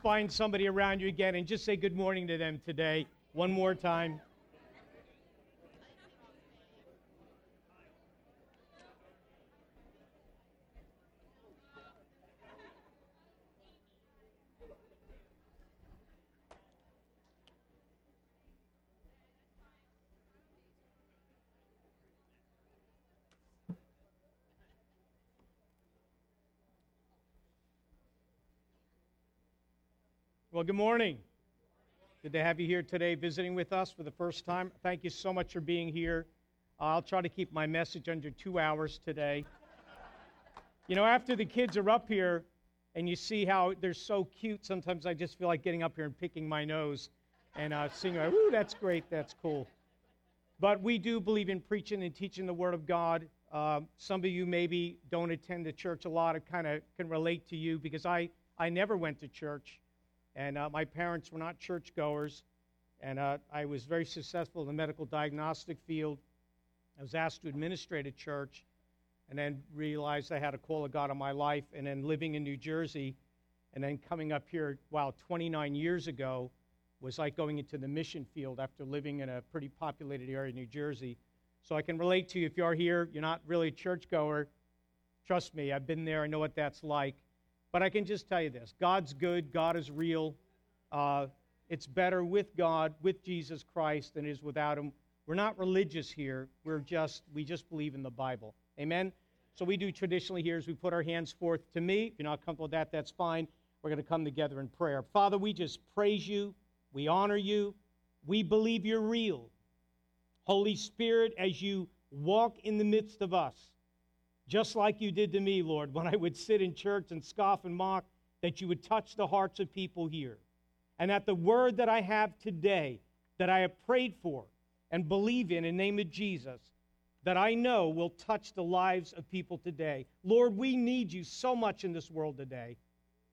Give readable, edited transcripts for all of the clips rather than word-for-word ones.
just find somebody around you again and just say good morning to them today one more time. Well, good morning. Good to have you here today visiting with us for the first time. Thank you so much for being here. I'll try to keep my message under 2 hours today. You know, after the kids are up here and you see how they're so cute, sometimes I just feel like getting up here and picking my nose and seeing, ooh, that's great, that's cool. But we do believe in preaching and teaching the Word of God. Some of you maybe don't attend the church a lot. I kind of can relate to you because I never went to church. And my parents were not churchgoers, and I was very successful in the medical diagnostic field. I was asked to administrate a church, and then realized I had a call of God on my life, and then living in New Jersey, and then coming up here, 29 years ago, was like going into the mission field after living in a pretty populated area of New Jersey. So I can relate to you. If you're here, you're not really a churchgoer, trust me, I've been there, I know what that's like. But I can just tell you this, God's good, God is real. It's better with God, with Jesus Christ, than it is without Him. We're not religious here, we just believe in the Bible. Amen? So we do traditionally here is we put our hands forth to me. If you're not comfortable with that, that's fine. We're going to come together in prayer. Father, we just praise You, we honor You, we believe You're real. Holy Spirit, as You walk in the midst of us, just like You did to me, Lord, when I would sit in church and scoff and mock, that You would touch the hearts of people here. And that the word that I have today, that I have prayed for and believe in the name of Jesus, that I know will touch the lives of people today. Lord, we need You so much in this world today.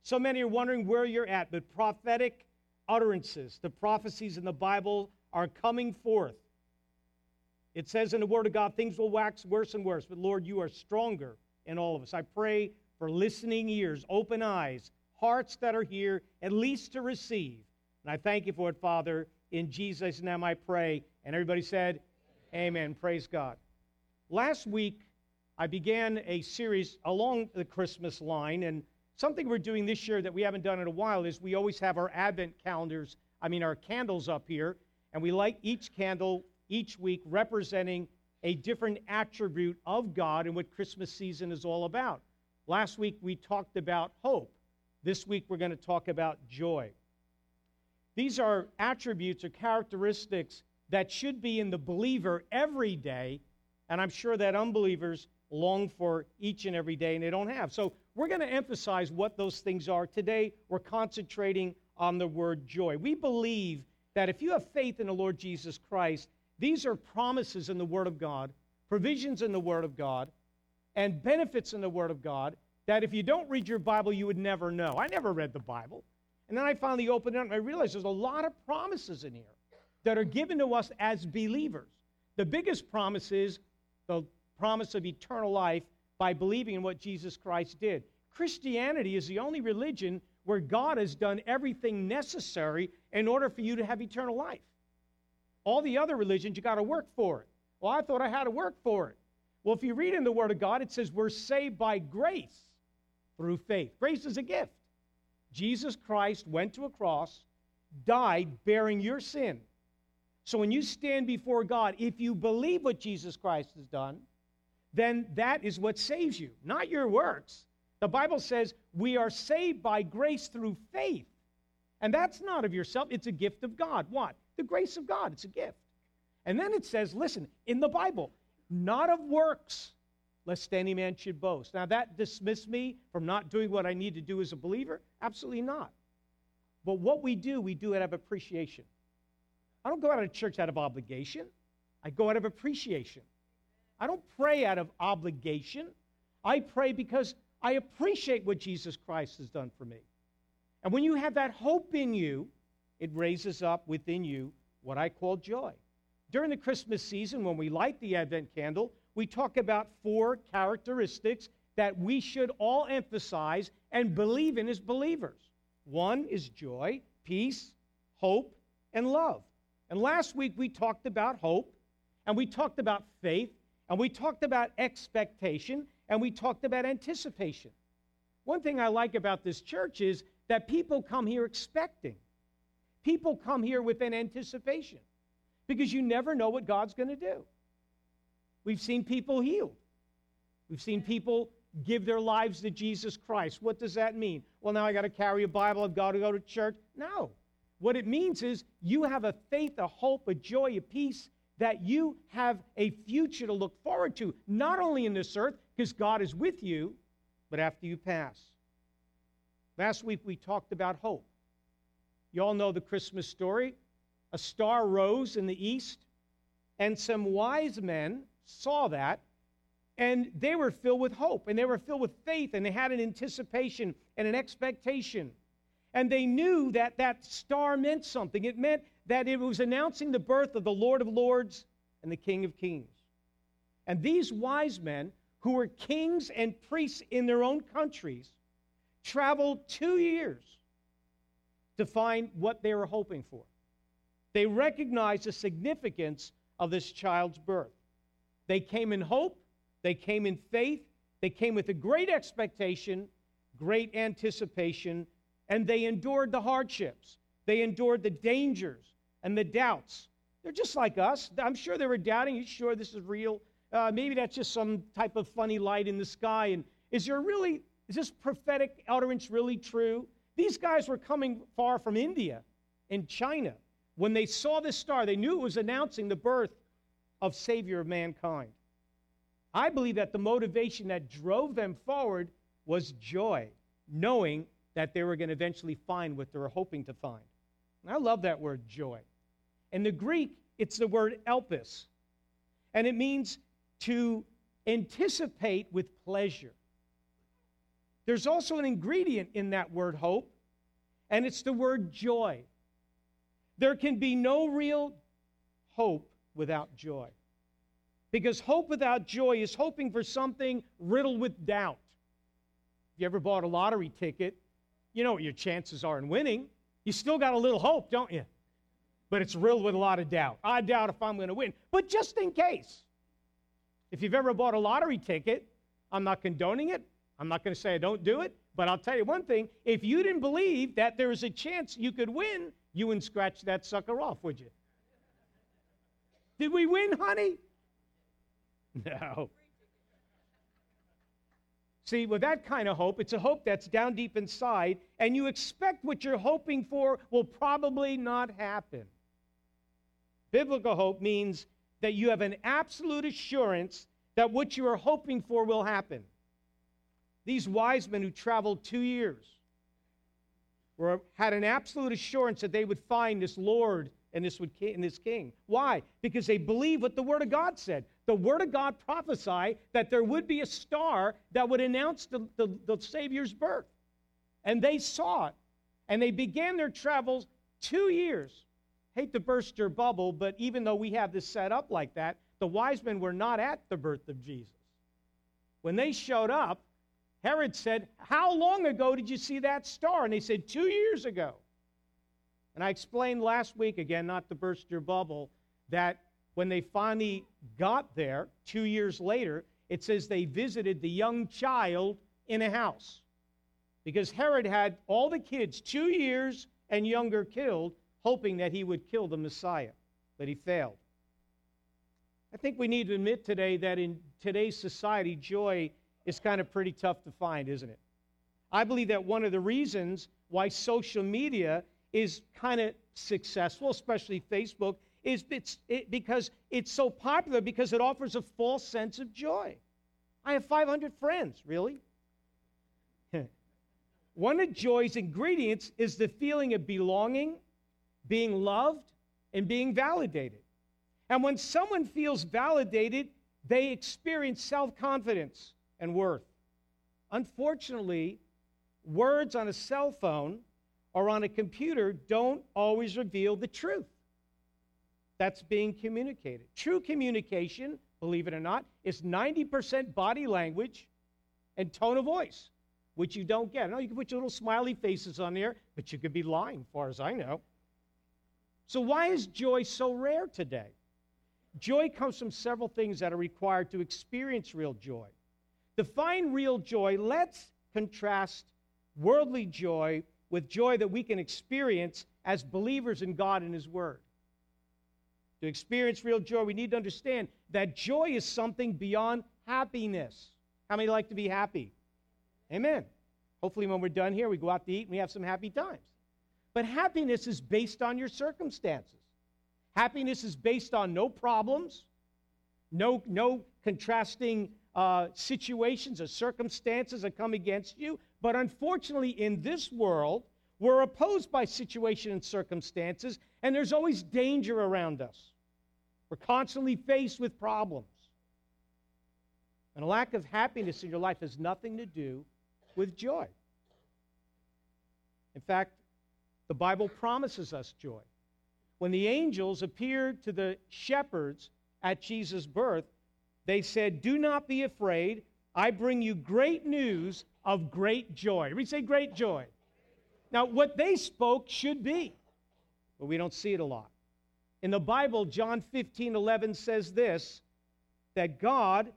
So many are wondering where You're at, but prophetic utterances, the prophecies in the Bible are coming forth. It says in the Word of God, things will wax worse and worse. But Lord, You are stronger in all of us. I pray for listening ears, open eyes, hearts that are here, at least to receive. And I thank You for it, Father. In Jesus' name I pray. And everybody said, Amen. Praise God. Last week, I began a series along the Christmas line. And something we're doing this year that we haven't done in a while is we always have our Advent calendars, our candles up here. And we light each candle each week representing a different attribute of God and what Christmas season is all about. Last week, we talked about hope. This week, we're going to talk about joy. These are attributes or characteristics that should be in the believer every day, and I'm sure that unbelievers long for each and every day, and they don't have. So we're going to emphasize what those things are. Today, we're concentrating on the word joy. We believe that if you have faith in the Lord Jesus Christ, these are promises in the Word of God, provisions in the Word of God, and benefits in the Word of God that if you don't read your Bible, you would never know. I never read the Bible. And then I finally opened it up and I realized there's a lot of promises in here that are given to us as believers. The biggest promise is the promise of eternal life by believing in what Jesus Christ did. Christianity is the only religion where God has done everything necessary in order for you to have eternal life. All the other religions, you got to work for it. Well, I thought I had to work for it. Well, if you read in the Word of God, it says we're saved by grace through faith. Grace is a gift. Jesus Christ went to a cross, died bearing your sin. So when you stand before God, if you believe what Jesus Christ has done, then that is what saves you, not your works. The Bible says we are saved by grace through faith. And that's not of yourself. It's a gift of God. What? The grace of God. It's a gift. And then it says, listen, in the Bible, not of works, lest any man should boast. Now, that dismissed me from not doing what I need to do as a believer? Absolutely not. But what we do it out of appreciation. I don't go out of church out of obligation. I go out of appreciation. I don't pray out of obligation. I pray because I appreciate what Jesus Christ has done for me. And when you have that hope in you, it raises up within you what I call joy. During the Christmas season, when we light the Advent candle, we talk about 4 characteristics that we should all emphasize and believe in as believers. One is joy, peace, hope, and love. And last week we talked about hope, and we talked about faith, and we talked about expectation, and we talked about anticipation. One thing I like about this church is that people come here expecting. People come here with an anticipation because you never know what God's going to do. We've seen people healed. We've seen people give their lives to Jesus Christ. What does that mean? Well, now I got to carry a Bible. I've got to go to church. No. What it means is you have a faith, a hope, a joy, a peace, that you have a future to look forward to, not only in this earth, because God is with you, but after you pass. Last week we talked about hope. You all know the Christmas story. A star rose in the east, and some wise men saw that, and they were filled with hope, and they were filled with faith, and they had an anticipation and an expectation. And they knew that that star meant something. It meant that it was announcing the birth of the Lord of Lords and the King of Kings. And these wise men, who were kings and priests in their own countries, traveled 2 years to find what they were hoping for. They recognized the significance of this child's birth. They came in hope, they came in faith, they came with a great expectation, great anticipation, and they endured the hardships. They endured the dangers and the doubts. They're just like us. I'm sure they were doubting, are you sure this is real? Maybe that's just some type of funny light in the sky. And is this prophetic utterance really true? These guys were coming far from India and China. When they saw this star, they knew it was announcing the birth of Savior of mankind. I believe that the motivation that drove them forward was joy, knowing that they were going to eventually find what they were hoping to find. And I love that word, joy. In the Greek, it's the word elpis, and it means to anticipate with pleasure. There's also an ingredient in that word hope, and it's the word joy. There can be no real hope without joy, because hope without joy is hoping for something riddled with doubt. If you ever bought a lottery ticket, you know what your chances are in winning. You still got a little hope, don't you? But it's riddled with a lot of doubt. I doubt if I'm going to win, but just in case. If you've ever bought a lottery ticket, I'm not condoning it. I'm not going to say I don't do it, but I'll tell you one thing. If you didn't believe that there was a chance you could win, you wouldn't scratch that sucker off, would you? Did we win, honey? No. See, with that kind of hope, it's a hope that's down deep inside, and you expect what you're hoping for will probably not happen. Biblical hope means that you have an absolute assurance that what you are hoping for will happen. These wise men who traveled 2 years had an absolute assurance that they would find this Lord and this king. Why? Because they believed what the Word of God said. The Word of God prophesied that there would be a star that would announce the Savior's birth. And they saw it. And they began their travels 2 years. Hate to burst your bubble, but even though we have this set up like that, the wise men were not at the birth of Jesus. When they showed up, Herod said, "How long ago did you see that star?" And they said, 2 years ago. And I explained last week, again, not to burst your bubble, that when they finally got there 2 years later, it says they visited the young child in a house. Because Herod had all the kids 2 years and younger killed, hoping that he would kill the Messiah. But he failed. I think we need to admit today that in today's society, joy is kind of pretty tough to find, isn't it? I believe that one of the reasons why social media is kind of successful, especially Facebook, because it's so popular, because it offers a false sense of joy. I have 500 friends, really? One of joy's ingredients is the feeling of belonging, being loved, and being validated. And when someone feels validated, they experience self-confidence and worth. Unfortunately, words on a cell phone or on a computer don't always reveal the truth that's being communicated. True communication, believe it or not, is 90% body language and tone of voice. which you don't get. No, you can put your little smiley faces on there, but you could be lying, far as I know. So why is joy so rare today? Joy comes from several things that are required to experience real joy. To find real joy, let's contrast worldly joy with joy that we can experience as believers in God and His Word. To experience real joy, we need to understand that joy is something beyond happiness. How many like to be happy? Amen. Hopefully when we're done here, we go out to eat and we have some happy times. But happiness is based on your circumstances. Happiness is based on no problems, no contrasting situations or circumstances that come against you. But unfortunately, in this world, we're opposed by situation and circumstances, and there's always danger around us. We're constantly faced with problems. And a lack of happiness in your life has nothing to do with joy. In fact, the Bible promises us joy. When the angels appeared to the shepherds at Jesus' birth, they said, "Do not be afraid. I bring you great news of great joy." We say great joy. Now, what they spoke should be, but we don't see it a lot. In the Bible, John 15:11 says this, that God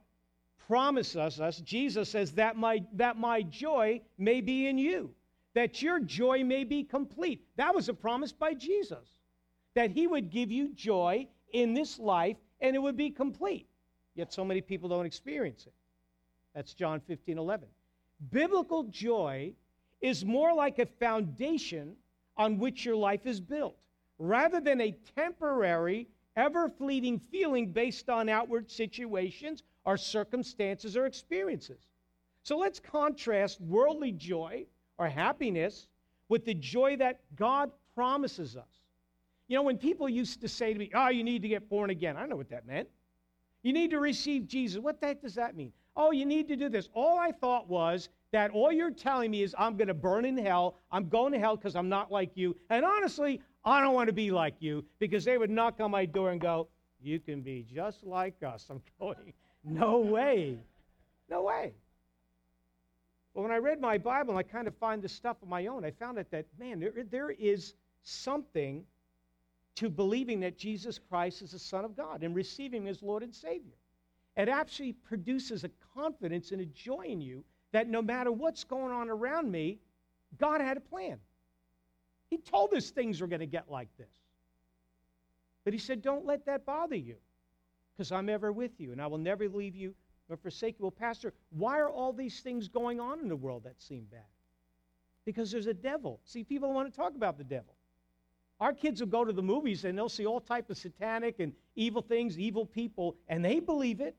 promises us, Jesus says, that my joy may be in you, that your joy may be complete. That was a promise by Jesus, that He would give you joy in this life, and it would be complete. Yet so many people don't experience it. That's John 15:11. Biblical joy is more like a foundation on which your life is built, rather than a temporary, ever-fleeting feeling based on outward situations or circumstances or experiences. So let's contrast worldly joy or happiness with the joy that God promises us. You know, when people used to say to me, "Oh, you need to get born again," I know what that meant. You need to receive Jesus. What the heck does that mean? Oh, you need to do this. All I thought was that all you're telling me is I'm going to burn in hell. I'm going to hell because I'm not like you. And honestly, I don't want to be like you, because they would knock on my door and go, "You can be just like us." I'm going, no way. No way. But when I read my Bible and I kind of find this stuff on my own, I found that, man, there is something to believing that Jesus Christ is the Son of God and receiving Him as Lord and Savior. It actually produces a confidence and a joy in you that no matter what's going on around me, God had a plan. He told us things were going to get like this. But He said, don't let that bother you, because I'm ever with you, and I will never leave you nor forsake you. Well, Pastor, why are all these things going on in the world that seem bad? Because there's a devil. See, people don't want to talk about the devil. Our kids will go to the movies, and they'll see all types of satanic and evil things, evil people, and they believe it.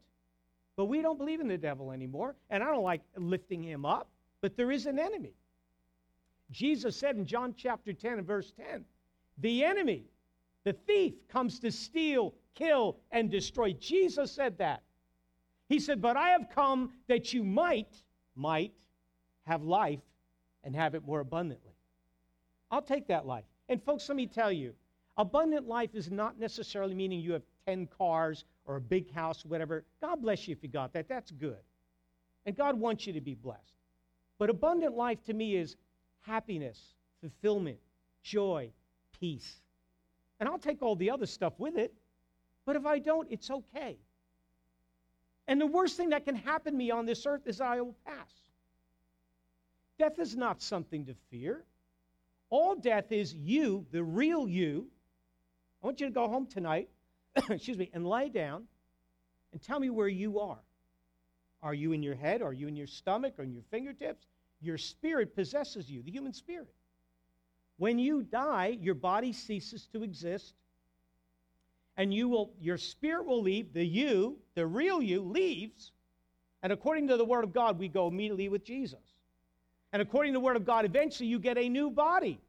But we don't believe in the devil anymore, and I don't like lifting him up, but there is an enemy. Jesus said in John chapter 10 and verse 10, the enemy, the thief, comes to steal, kill, and destroy. Jesus said that. He said, but I have come that you might have life and have it more abundantly. I'll take that life. And folks, let me tell you, abundant life is not necessarily meaning you have 10 cars or a big house, whatever. God bless you if you got that. That's good. And God wants you to be blessed. But abundant life to me is happiness, fulfillment, joy, peace. And I'll take all the other stuff with it. But if I don't, it's okay. And the worst thing that can happen to me on this earth is I will pass. Death is not something to fear. All death is you, the real you. I want you to go home tonight, excuse me, and lie down and tell me where you are. Are you in your head? Are you in your stomach? Or in your fingertips? Your spirit possesses you, the human spirit. When you die, your body ceases to exist, and your spirit will leave, the real you, leaves, and according to the Word of God, we go immediately with Jesus. And according to the Word of God, eventually you get a new body.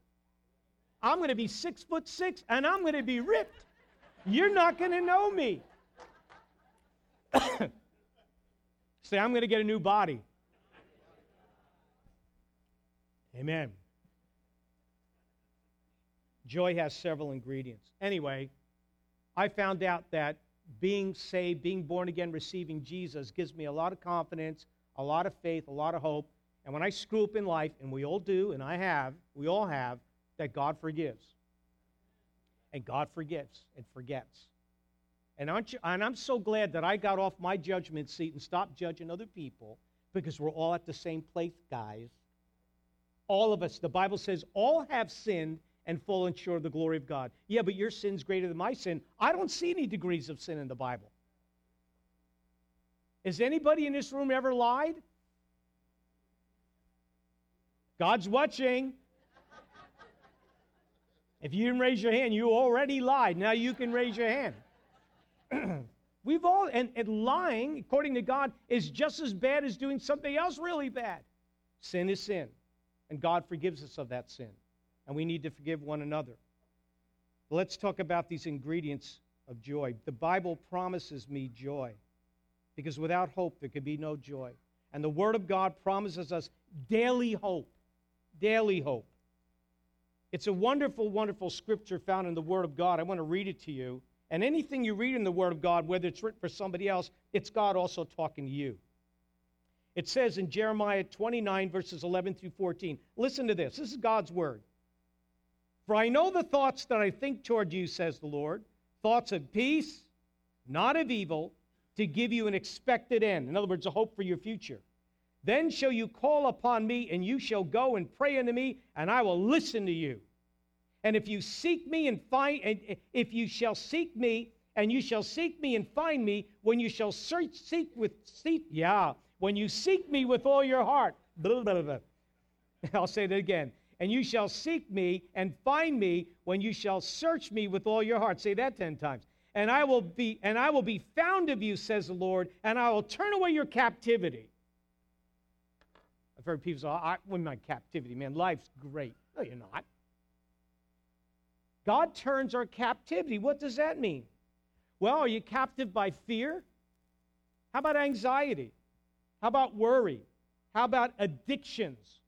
I'm going to be 6'6", and I'm going to be ripped. You're not going to know me. Say, I'm going to get a new body. Amen. Joy has several ingredients. Anyway, I found out that being saved, being born again, receiving Jesus gives me a lot of confidence, a lot of faith, a lot of hope, And when I screw up in life, and we all do, and I have, we all have, that God forgives. And God forgives and forgets. And I'm so glad that I got off my judgment seat and stopped judging other people, because we're all at the same place, guys. All of us. The Bible says all have sinned and fallen short of the glory of God. Yeah, but your sin's greater than my sin. I don't see any degrees of sin in the Bible. Has anybody in this room ever lied? God's watching. If you didn't raise your hand, you already lied. Now you can raise your hand. We've all, and lying, according to God, is just as bad as doing something else really bad. Sin is sin, and God forgives us of that sin, and we need to forgive one another. Let's talk about these ingredients of joy. The Bible promises me joy, because without hope there could be no joy. And the Word of God promises us daily hope, daily hope. It's a wonderful, wonderful scripture found in the Word of God. I want to read it to you. And anything you read in the Word of God, whether it's written for somebody else, it's God also talking to you. It says in Jeremiah 29, verses 11 through 14, listen to this. This is God's Word. For I know the thoughts that I think toward you, says the Lord, thoughts of peace, not of evil, to give you an expected end. In other words, a hope for your future. Then shall you call upon me, and you shall go and pray unto me, and I will listen to you. And if you seek me and find, and if you shall seek me, and you shall seek me and find me, when you shall search, when you seek me with all your heart, blah, blah, blah. I'll say that again. And you shall seek me and find me when you shall search me with all your heart. Say that 10 times. And I will be found of you, says the Lord, and I will turn away your captivity. I've heard people say, "When my captivity, man, life's great." No, you're not. God turns our captivity. What does that mean? Well, are you captive by fear? How about anxiety? How about worry? How about addictions?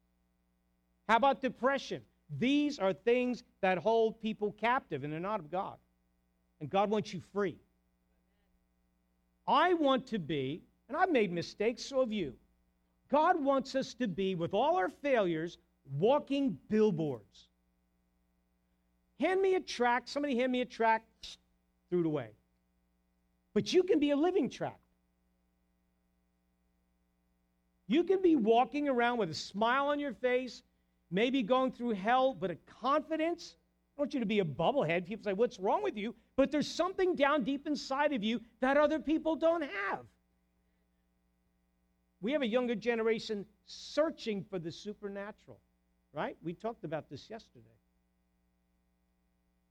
How about depression? These are things that hold people captive, and they're not of God. And God wants you free. I want to be, and I've made mistakes, so have you. God wants us to be, with all our failures, walking billboards. Hand me a tract. Somebody hand me a tract. Threw it away. But you can be a living tract. You can be walking around with a smile on your face, maybe going through hell, but a confidence. I don't want you to be a bubblehead. People say, what's wrong with you? But there's something down deep inside of you that other people don't have. We have a younger generation searching for the supernatural, right? We talked about this yesterday.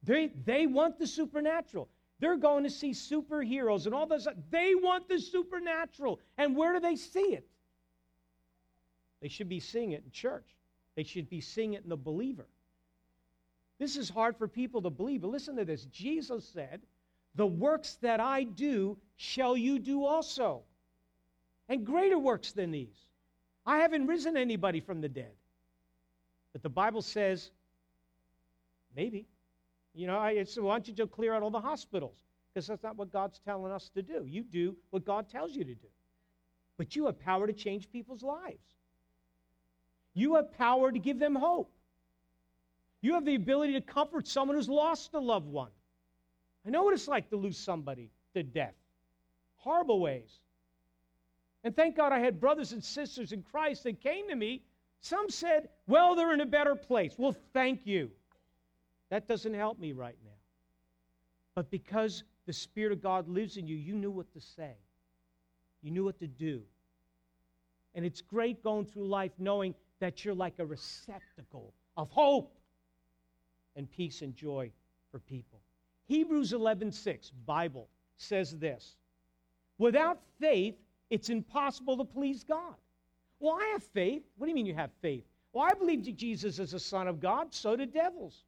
They want the supernatural. They're going to see superheroes and all this. They want the supernatural. And where do they see it? They should be seeing it in church. They should be seeing it in the believer. This is hard for people to believe, but listen to this. Jesus said, the works that I do shall you do also, and greater works than these. I haven't risen anybody from the dead. But the Bible says, maybe. You know, so why don't you just clear out all the hospitals? Because that's not what God's telling us to do. You do what God tells you to do. But you have power to change people's lives. You have power to give them hope. You have the ability to comfort someone who's lost a loved one. I know what it's like to lose somebody to death. Horrible ways. And thank God I had brothers and sisters in Christ that came to me. Some said, well, they're in a better place. Well, thank you. That doesn't help me right now. But because the Spirit of God lives in you, you knew what to say. You knew what to do. And it's great going through life knowing that you're like a receptacle of hope and peace and joy for people. Hebrews 11:6, Bible, says this. Without faith, it's impossible to please God. Well, I have faith. What do you mean you have faith? Well, I believe that Jesus is the Son of God. So do devils.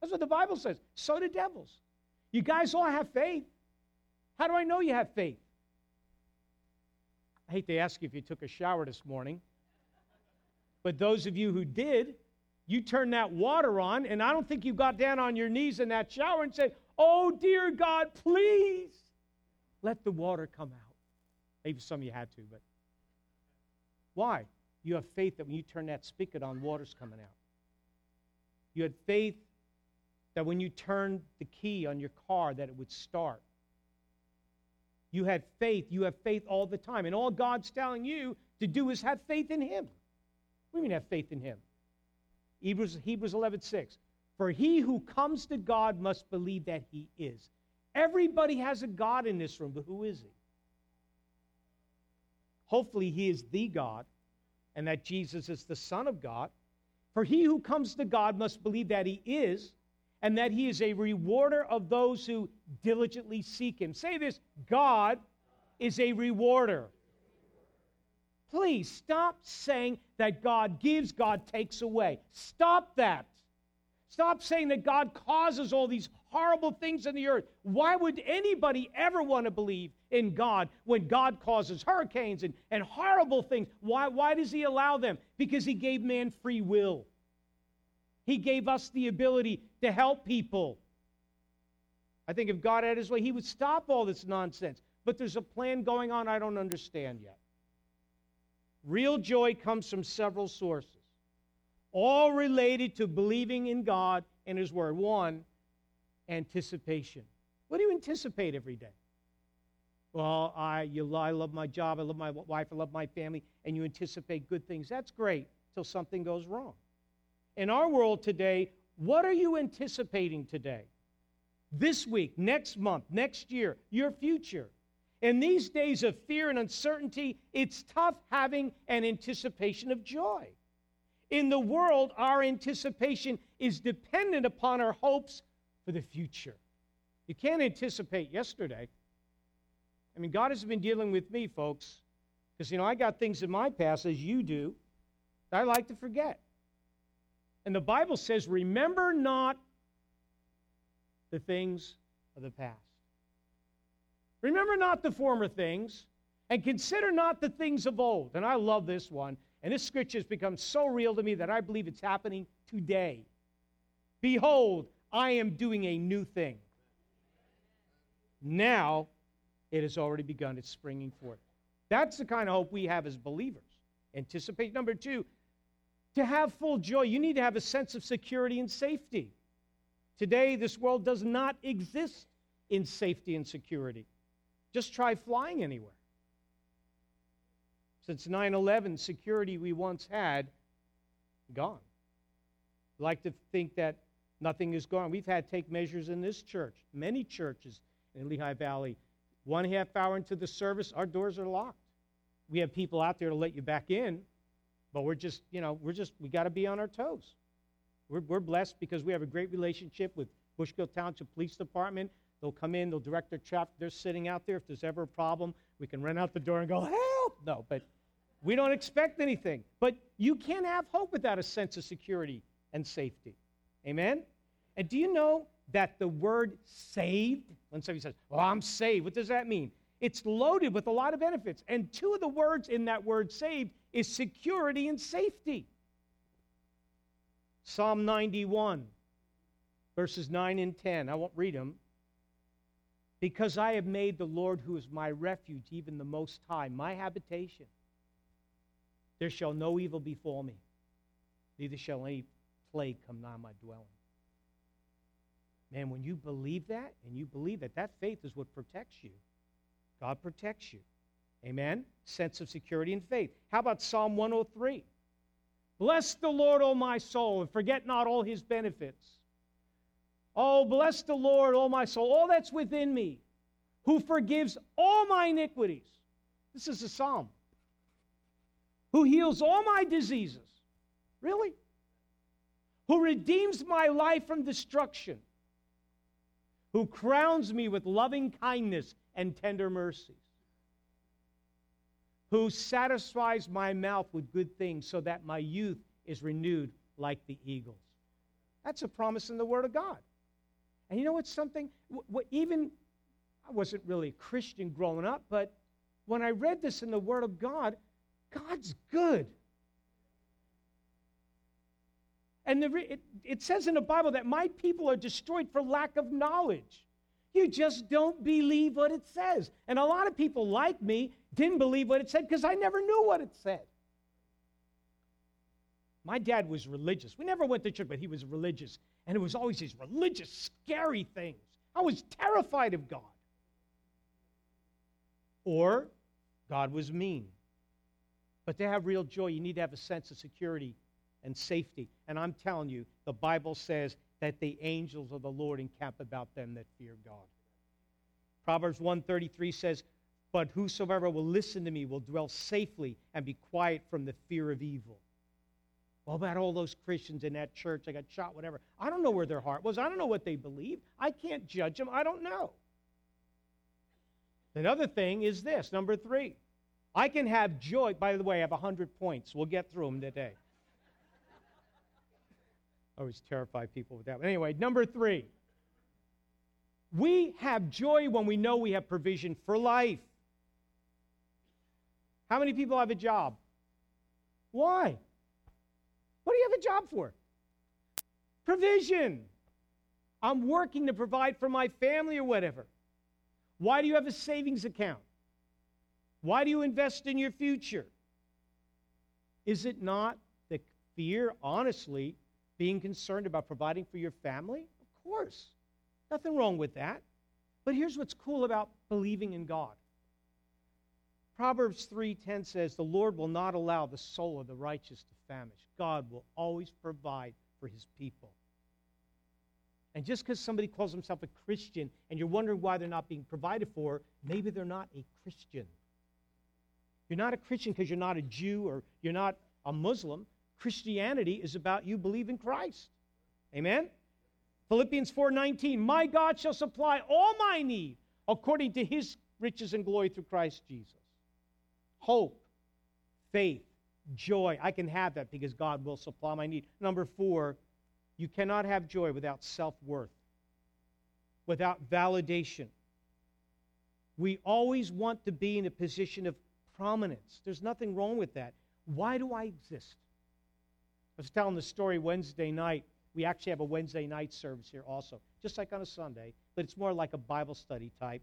That's what the Bible says. So do devils. You guys all have faith. How do I know you have faith? I hate to ask you if you took a shower this morning. But those of you who did, you turned that water on, and I don't think you got down on your knees in that shower and said, oh, dear God, please let the water come out. Maybe some of you had to, but why? You have faith that when you turn that spigot on, water's coming out. You had faith that when you turned the key on your car that it would start. You had faith. You have faith all the time. And all God's telling you to do is have faith in him. What do you mean have faith in him? Hebrews 11:6. For he who comes to God must believe that he is. Everybody has a God in this room, but who is he? Hopefully he is the God and that Jesus is the Son of God. For he who comes to God must believe that he is, and that he is a rewarder of those who diligently seek him. Say this, God is a rewarder. Please stop saying that God gives, God takes away. Stop that. Stop saying that God causes all these horrible things in the earth. Why would anybody ever want to believe in God when God causes hurricanes and horrible things? Why does he allow them? Because he gave man free will. He gave us the ability to help people. I think if God had his way, he would stop all this nonsense. But there's a plan going on I don't understand yet. Real joy comes from several sources, all related to believing in God and his word. One, anticipation. What do you anticipate every day? Well, I love my job, I love my wife, I love my family, and you anticipate good things. That's great till something goes wrong. In our world today, what are you anticipating today? This week, next month, next year, your future. In these days of fear and uncertainty, it's tough having an anticipation of joy. In the world, our anticipation is dependent upon our hopes for the future. You can't anticipate yesterday. I mean, God has been dealing with me, folks, because, I got things in my past, as you do, that I like to forget. And the Bible says, remember not the things of the past. Remember not the former things, and consider not the things of old. And I love this one. And this scripture has become so real to me that I believe it's happening today. Behold, I am doing a new thing. Now, it has already begun. It's springing forth. That's the kind of hope we have as believers. Anticipate. Number two, to have full joy, you need to have a sense of security and safety. Today, this world does not exist in safety and security. Just try flying anywhere. Since 9/11, security we once had, gone. I like to think that nothing is gone. We've had to take measures in this church, many churches in Lehigh Valley. 1.5 hour into the service, our doors are locked. We have people out there to let you back in. But we got to be on our toes. We're blessed because we have a great relationship with Bushkill Township Police Department. They'll come in, they'll direct their traffic. They're sitting out there. If there's ever a problem, we can run out the door and go, help! No, but we don't expect anything. But you can't have hope without a sense of security and safety. Amen? And do you know that the word saved, when somebody says, well, I'm saved, what does that mean? It's loaded with a lot of benefits. And two of the words in that word saved is security and safety. Psalm 91, verses 9 and 10. I won't read them. Because I have made the Lord, who is my refuge, even the Most High, my habitation. There shall no evil befall me, neither shall any plague come nigh my dwelling. Man, when you believe that, that faith is what protects you. God protects you. Amen? Sense of security and faith. How about Psalm 103? Bless the Lord, O my soul, and forget not all his benefits. Oh, bless the Lord, O my soul, all that's within me, who forgives all my iniquities. This is a psalm. Who heals all my diseases. Really? Who redeems my life from destruction. Who crowns me with loving kindness and tender mercies, who satisfies my mouth with good things so that my youth is renewed like the eagles. That's a promise in the Word of God. And you know what's something? Even, I wasn't really a Christian growing up, but when I read this in the Word of God, God's good. And it says in the Bible that my people are destroyed for lack of knowledge. You just don't believe what it says. And a lot of people like me didn't believe what it said because I never knew what it said. My dad was religious. We never went to church, but he was religious. And it was always these religious, scary things. I was terrified of God. Or God was mean. But to have real joy, you need to have a sense of security and safety. And I'm telling you, the Bible says that the angels of the Lord encamp about them that fear God. Proverbs 1:33 says, "But whosoever will listen to me will dwell safely and be quiet from the fear of evil." Well, about all those Christians in that church, I got shot, whatever. I don't know where their heart was. I don't know what they believed. I can't judge them. I don't know. Another thing is this, number 3. I can have joy. By the way, I have 100 points. We'll get through them today. I always terrify people with that. But anyway, number 3. We have joy when we know we have provision for life. How many people have a job? Why? What do you have a job for? Provision. I'm working to provide for my family or whatever. Why do you have a savings account? Why do you invest in your future? Is it not the fear, honestly, being concerned about providing for your family? Of course. Nothing wrong with that. But here's what's cool about believing in God. Proverbs 3:10 says, "The Lord will not allow the soul of the righteous to famish." God will always provide for his people. And just because somebody calls himself a Christian and you're wondering why they're not being provided for, maybe they're not a Christian. You're not a Christian because you're not a Jew or you're not a Muslim. Christianity is about you believe in Christ. Amen? Philippians 4:19, "My God shall supply all my need according to his riches and glory through Christ Jesus." Hope, faith, joy. I can have that because God will supply my need. Number 4, you cannot have joy without self-worth, without validation. We always want to be in a position of prominence. There's nothing wrong with that. Why do I exist? I was telling the story Wednesday night. We actually have a Wednesday night service here also, just like on a Sunday, but it's more like a Bible study type.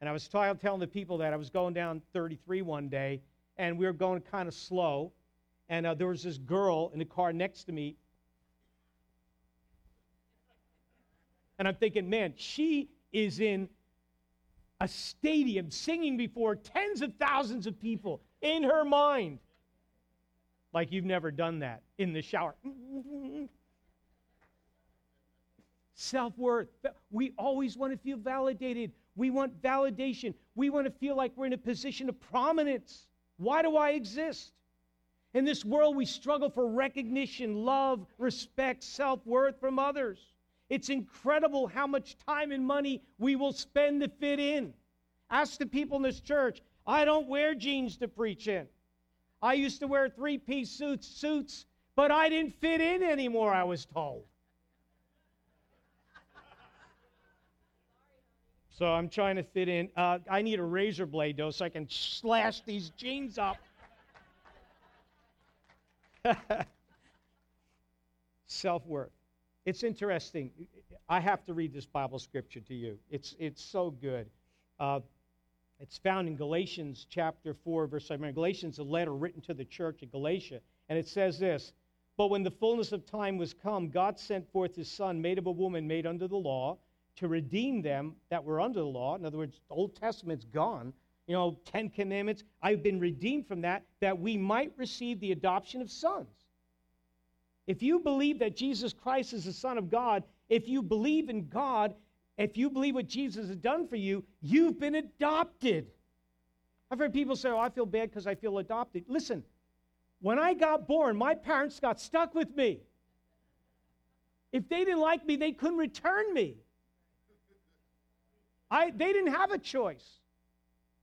And I was telling the people that I was going down 33 one day, and we were going kind of slow, and there was this girl in the car next to me. And I'm thinking, man, she is in a stadium singing before tens of thousands of people in her mind. Like you've never done that in the shower. Self-worth. We always want to feel validated. We want validation. We want to feel like we're in a position of prominence. Why do I exist? In this world, we struggle for recognition, love, respect, self-worth from others. It's incredible how much time and money we will spend to fit in. Ask the people in this church. I don't wear jeans to preach in. I used to wear three-piece suits, but I didn't fit in anymore, I was told. So I'm trying to fit in. I need a razor blade, though, so I can slash these jeans up. Self-worth. It's interesting. I have to read this Bible scripture to you. It's so good. It's found in Galatians chapter 4, verse 7. Galatians is a letter written to the church at Galatia. And it says this, "But when the fullness of time was come, God sent forth his Son, made of a woman, made under the law, to redeem them that were under the law." In other words, the Old Testament's gone. You know, 10 commandments. I've been redeemed from that we might receive the adoption of sons. If you believe that Jesus Christ is the Son of God, if you believe in God, if you believe what Jesus has done for you, you've been adopted. I've heard people say, "Oh, I feel bad because I feel adopted." Listen, when I got born, my parents got stuck with me. If they didn't like me, they couldn't return me. They didn't have a choice.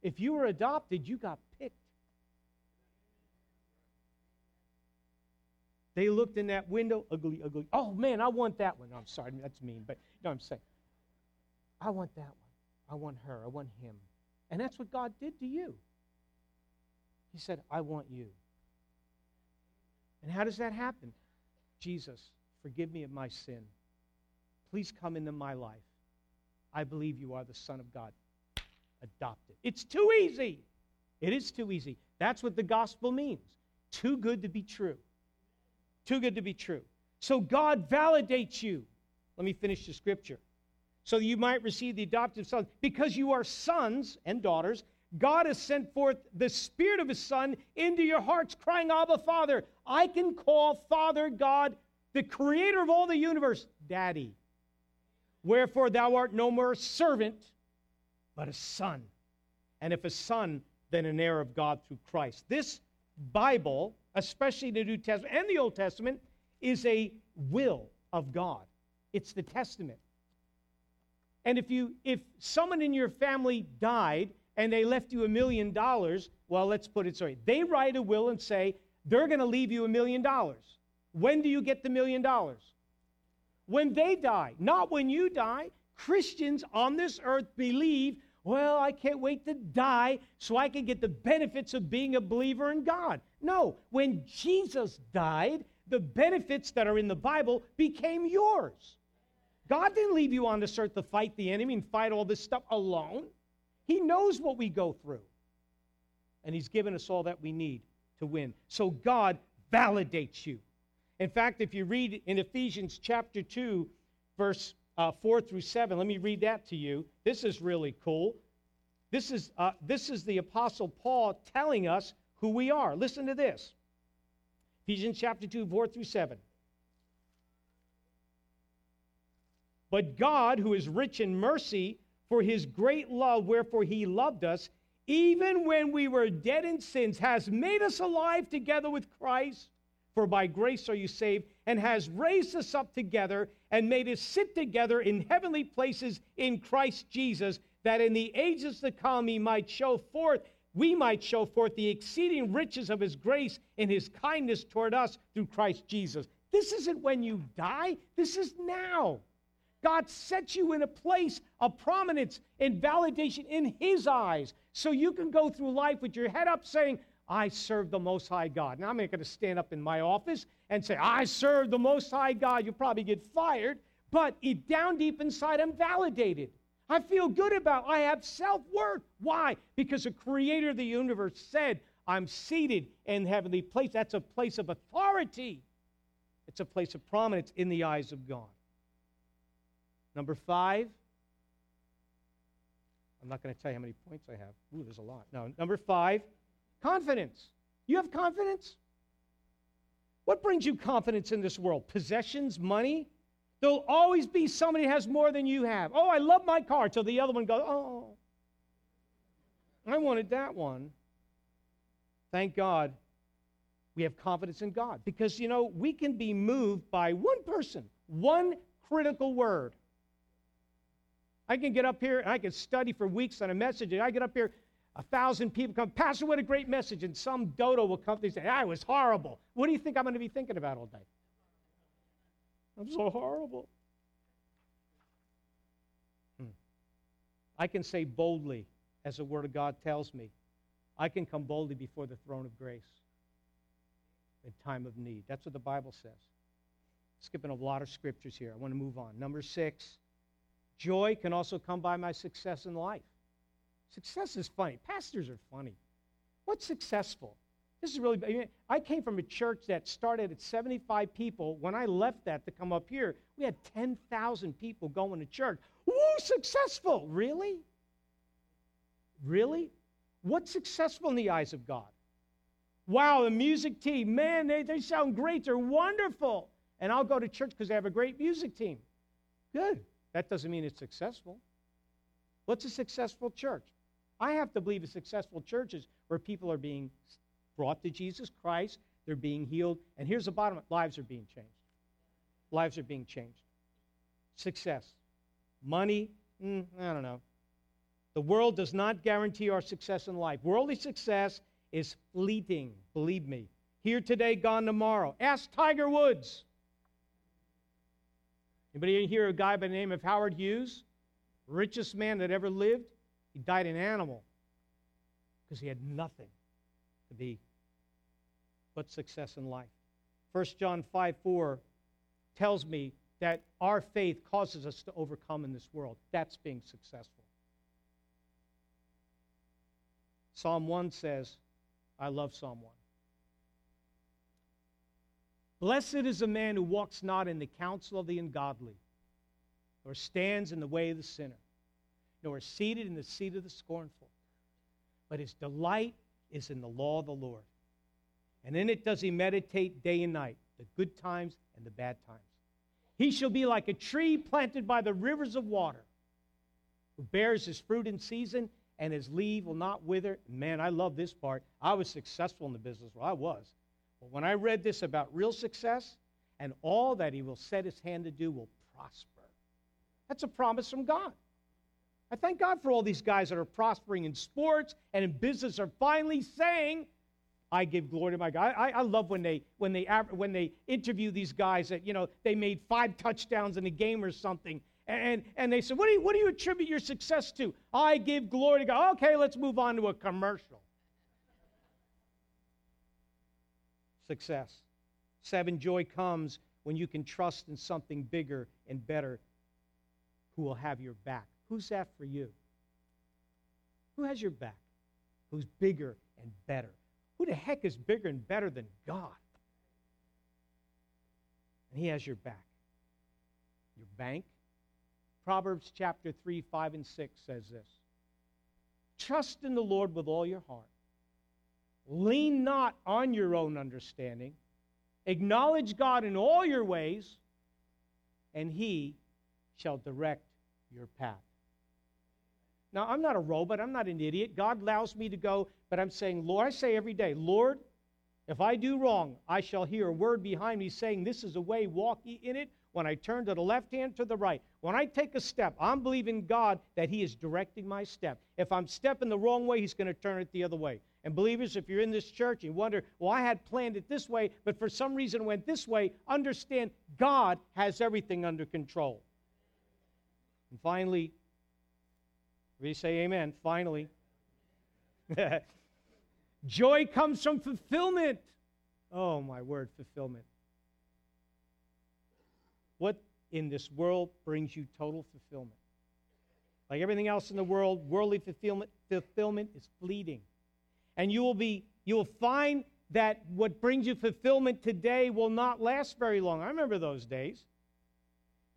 If you were adopted, you got picked. They looked in that window, ugly, ugly. "Oh, man, I want that one." I'm sorry, that's mean, but you know what I'm saying. "I want that one. I want her. I want him." And that's what God did to you. He said, "I want you." And how does that happen? "Jesus, forgive me of my sin. Please come into my life. I believe you are the Son of God." Adopted. It's too easy. It is too easy. That's what the gospel means. Too good to be true. Too good to be true. So God validates you. Let me finish the scripture. So you might receive the adoptive son. Because you are sons and daughters, God has sent forth the Spirit of His Son into your hearts, crying, Abba, Father. I can call Father God, the creator of all the universe, Daddy. Wherefore thou art no more a servant, but a son. And if a son, then an heir of God through Christ. This Bible, especially the New Testament and the Old Testament, is a will of God. It's the testament. And if someone in your family died and they left you $1 million, well, let's put it sorry. They write a will and say, they're going to leave you $1 million. When do you get the $1 million? When they die, not when you die. Christians on this earth believe, well, I can't wait to die so I can get the benefits of being a believer in God. No, when Jesus died, the benefits that are in the Bible became yours. God didn't leave you on this earth to fight the enemy and fight all this stuff alone. He knows what we go through. And He's given us all that we need to win. So God validates you. In fact, if you read in Ephesians chapter 2, verse 4 through 7, let me read that to you. This is really cool. This is the Apostle Paul telling us who we are. Listen to this. Ephesians chapter 2, 4 through 7. But God, who is rich in mercy, for His great love, wherefore He loved us, even when we were dead in sins, has made us alive together with Christ. For by grace are you saved, and has raised us up together and made us sit together in heavenly places in Christ Jesus, that in the ages to come we might show forth the exceeding riches of His grace and His kindness toward us through Christ Jesus. This isn't when you die. This is now. God sets you in a place of prominence and validation in His eyes, so you can go through life with your head up saying, I serve the Most High God. Now, I'm not going to stand up in my office and say, I serve the Most High God. You'll probably get fired, but down deep inside, I'm validated. I feel good about it. I have self-worth. Why? Because the creator of the universe said, I'm seated in heavenly place. That's a place of authority. It's a place of prominence in the eyes of God. Number 5. I'm not going to tell you how many points I have. Ooh, there's a lot. No, number 5. Confidence. You have confidence? What brings you confidence in this world? Possessions, money? There'll always be somebody who has more than you have. Oh, I love my car, till the other one goes, oh, I wanted that one. Thank God we have confidence in God. Because, you know, we can be moved by one person, one critical word. I can get up here and I can study for weeks on a message, and I get up here, 1,000 people come, Pastor, what a great message. And some dodo will come and say, I was horrible. What do you think I'm going to be thinking about all day? I'm so horrible. I can say boldly, as the Word of God tells me, I can come boldly before the throne of grace in time of need. That's what the Bible says. Skipping a lot of scriptures here. I want to move on. Number 6, joy can also come by my success in life. Success is funny. Pastors are funny. What's successful? This is really bad. I came from a church that started at 75 people. When I left that to come up here, we had 10,000 people going to church. Woo, successful! Really? Really? What's successful in the eyes of God? Wow, the music team. Man, they sound great. They're wonderful. And I'll go to church because they have a great music team. Good. That doesn't mean it's successful. What's a successful church? I have to believe a successful church is where people are being brought to Jesus Christ, they're being healed, and here's the bottom line, lives are being changed. Lives are being changed. Success. Money, I don't know. The world does not guarantee our success in life. Worldly success is fleeting, believe me. Here today, gone tomorrow. Ask Tiger Woods. Anybody hear a guy by the name of Howard Hughes? Richest man that ever lived, he died an animal because he had nothing to be but success in life. 1 John 5:4 tells me that our faith causes us to overcome in this world. That's being successful. Psalm 1 says, I love Psalm 1. Blessed is the man who walks not in the counsel of the ungodly, nor stands in the way of the sinner, nor is seated in the seat of the scornful. But his delight is in the law of the Lord. And in it does he meditate day and night, the good times and the bad times. He shall be like a tree planted by the rivers of water, who bears his fruit in season, and his leaf will not wither. Man, I love this part. I was successful in the business world. I was. But when I read this about real success, and all that he will set his hand to do will prosper. That's a promise from God. I thank God for all these guys that are prospering in sports and in business are finally saying, I give glory to my God. I love when they interview these guys that, you know, they made 5 touchdowns in a game or something. And they said, what do you attribute your success to? I give glory to God. Okay, let's move on to a commercial. Success. 7, joy comes when you can trust in something bigger and better who will have your back. Who's that for you? Who has your back? Who's bigger and better? Who the heck is bigger and better than God? And he has your back. Your bank. Proverbs chapter 3, 5, and 6 says this. Trust in the Lord with all your heart. Lean not on your own understanding. Acknowledge God in all your ways, and he shall direct your path. Now, I'm not a robot. I'm not an idiot. God allows me to go, but I'm saying, Lord, I say every day, Lord, if I do wrong, I shall hear a word behind me saying, this is a way, walk ye in it. When I turn to the left hand, to the right. When I take a step, I'm believing God that he is directing my step. If I'm stepping the wrong way, he's going to turn it the other way. And believers, if you're in this church and you wonder, well, I had planned it this way, but for some reason went this way, understand God has everything under control. And finally, we say amen, finally. Joy comes from fulfillment. Oh, my word, fulfillment. What in this world brings you total fulfillment? Like everything else in the world, worldly fulfillment is fleeting. And you'll find that what brings you fulfillment today will not last very long. I remember those days.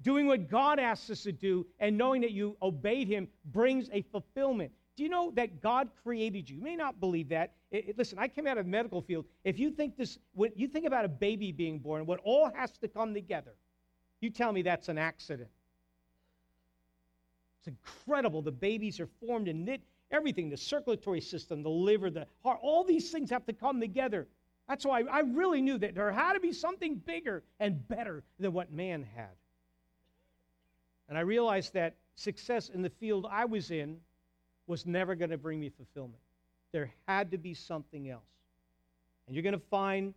Doing what God asks us to do and knowing that you obeyed him brings a fulfillment. Do you know that God created you? You may not believe that. Listen, I came out of the medical field. If you think this, when you think about a baby being born, what all has to come together, you tell me that's an accident. It's incredible. The babies are formed and knit. Everything, the circulatory system, the liver, the heart, all these things have to come together. That's why I really knew that there had to be something bigger and better than what man had. And I realized that success in the field I was in was never going to bring me fulfillment. There had to be something else. And you're going to find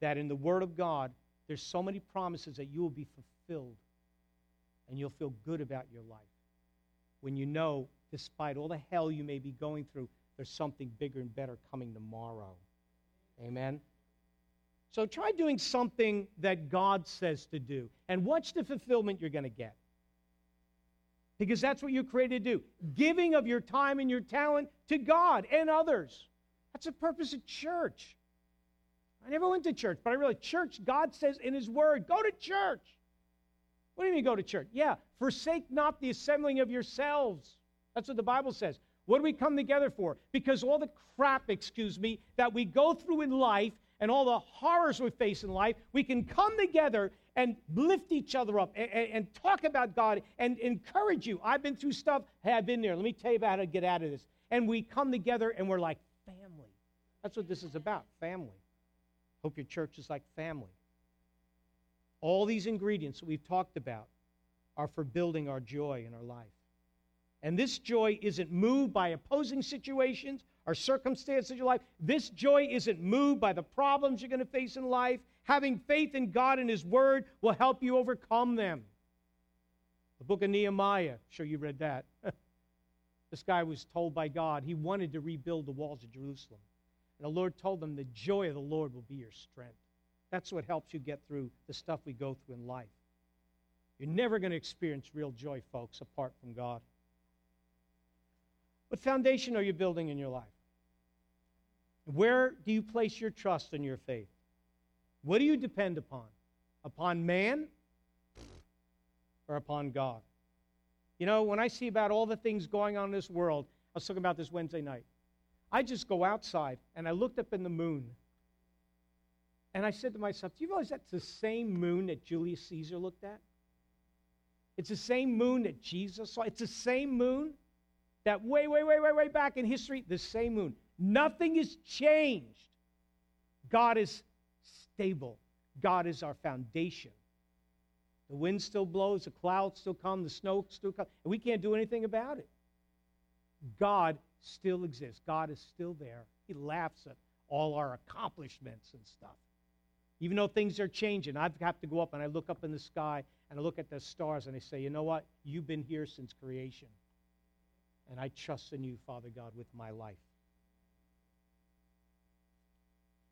that in the Word of God, there's so many promises that you will be fulfilled and you'll feel good about your life when you know, despite all the hell you may be going through, there's something bigger and better coming tomorrow. Amen? So try doing something that God says to do and watch the fulfillment you're going to get, because that's what you're created to do, giving of your time and your talent to God and others. That's the purpose of church. I never went to church, but I realized church, God says in his word, go to church. What do you mean go to church? Yeah, forsake not the assembling of yourselves. That's what the Bible says. What do we come together for? Because all the crap, that we go through in life and all the horrors we face in life, we can come together and lift each other up and talk about God and encourage you. I've been through stuff. Hey, I've been there. Let me tell you about how to get out of this. And we come together and we're like family. That's what this is about, family. Hope your church is like family. All these ingredients that we've talked about are for building our joy in our life. And this joy isn't moved by opposing situations or circumstances in your life. This joy isn't moved by the problems you're going to face in life. Having faith in God and his word will help you overcome them. The book of Nehemiah, I'm sure you read that. This guy was told by God he wanted to rebuild the walls of Jerusalem. And the Lord told them the joy of the Lord will be your strength. That's what helps you get through the stuff we go through in life. You're never going to experience real joy, folks, apart from God. What foundation are you building in your life? Where do you place your trust and your faith? What do you depend upon? Upon man or upon God? You know, when I see about all the things going on in this world, I was talking about this Wednesday night. I just go outside, and I looked up in the moon. And I said to myself, do you realize that's the same moon that Julius Caesar looked at? It's the same moon that Jesus saw. It's the same moon that way back in history, the same moon. Nothing has changed. God is stable. God is our foundation. The wind still blows, the clouds still come, the snow still comes, and we can't do anything about it. God still exists. God is still there. He laughs at all our accomplishments and stuff. Even though things are changing, I have to go up and I look up in the sky and I look at the stars and I say, you know what? You've been here since creation. And I trust in you, Father God, with my life.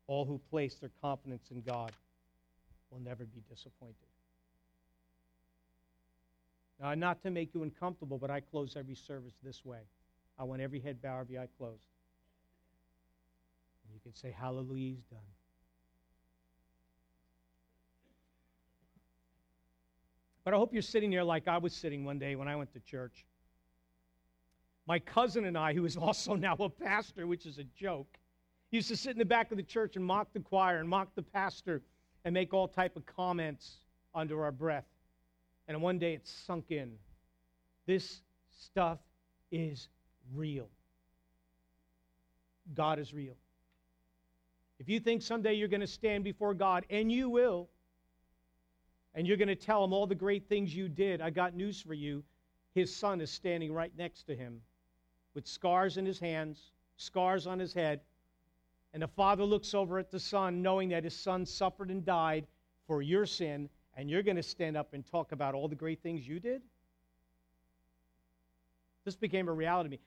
All who place their confidence in God will never be disappointed. Now, not to make you uncomfortable, but I close every service this way. I want every head bowed, every eye closed. And you can say, hallelujah, he's done. But I hope you're sitting there like I was sitting one day when I went to church. My cousin and I, who is also now a pastor, which is a joke, used to sit in the back of the church and mock the choir and mock the pastor and make all type of comments under our breath. And one day it sunk in. This stuff is real. God is real. If you think someday you're going to stand before God, and you will, and you're going to tell him all the great things you did, I got news for you. His son is standing right next to him with scars in his hands, scars on his head. And the father looks over at the son, knowing that his son suffered and died for your sin, and you're going to stand up and talk about all the great things you did? This became a reality to me.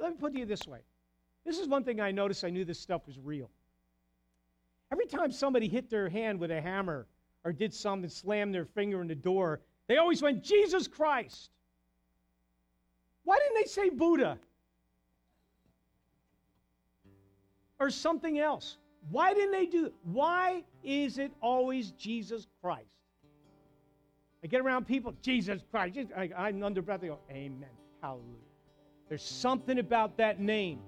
Let me put it to you this way. This is one thing I noticed. I knew this stuff was real. Every time somebody hit their hand with a hammer or did something, slammed their finger in the door, they always went, Jesus Christ. Why didn't they say Buddha? Or something else. Why didn't they do that? Why is it always Jesus Christ? I get around people, Jesus Christ. I'm under breath. They go, amen. Hallelujah. There's something about that name.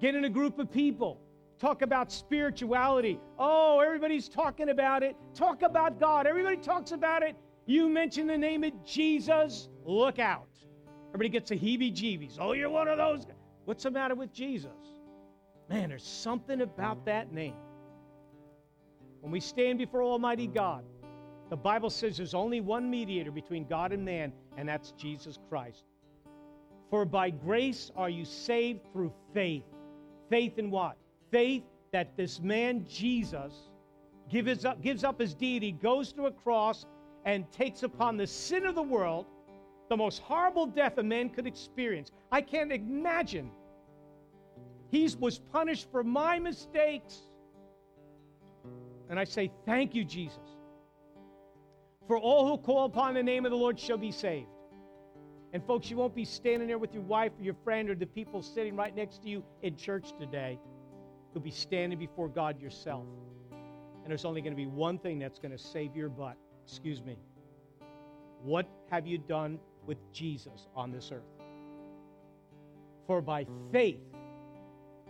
Get in a group of people. Talk about spirituality. Oh, everybody's talking about it. Talk about God. Everybody talks about it. You mention the name of Jesus, look out. Everybody gets a heebie-jeebies. Oh, you're one of those guys. What's the matter with Jesus? Man, there's something about that name. When we stand before Almighty God, the Bible says there's only one mediator between God and man, and that's Jesus Christ. For by grace are you saved through faith. Faith in what? Faith that this man Jesus gives up his deity, goes to a cross, and takes upon the sin of the world, the most horrible death a man could experience. I can't imagine. He was punished for my mistakes. And I say, thank you, Jesus. For all who call upon the name of the Lord shall be saved. And folks, you won't be standing there with your wife or your friend or the people sitting right next to you in church today. You'll be standing before God yourself. And there's only going to be one thing that's going to save your butt. Excuse me. What have you done with Jesus on this earth? For by faith,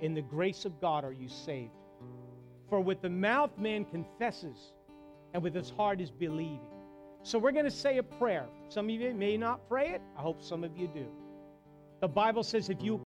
in the grace of God are you saved. For with the mouth man confesses, and with his heart is believing. So we're going to say a prayer. Some of you may not pray it. I hope some of you do. The Bible says if you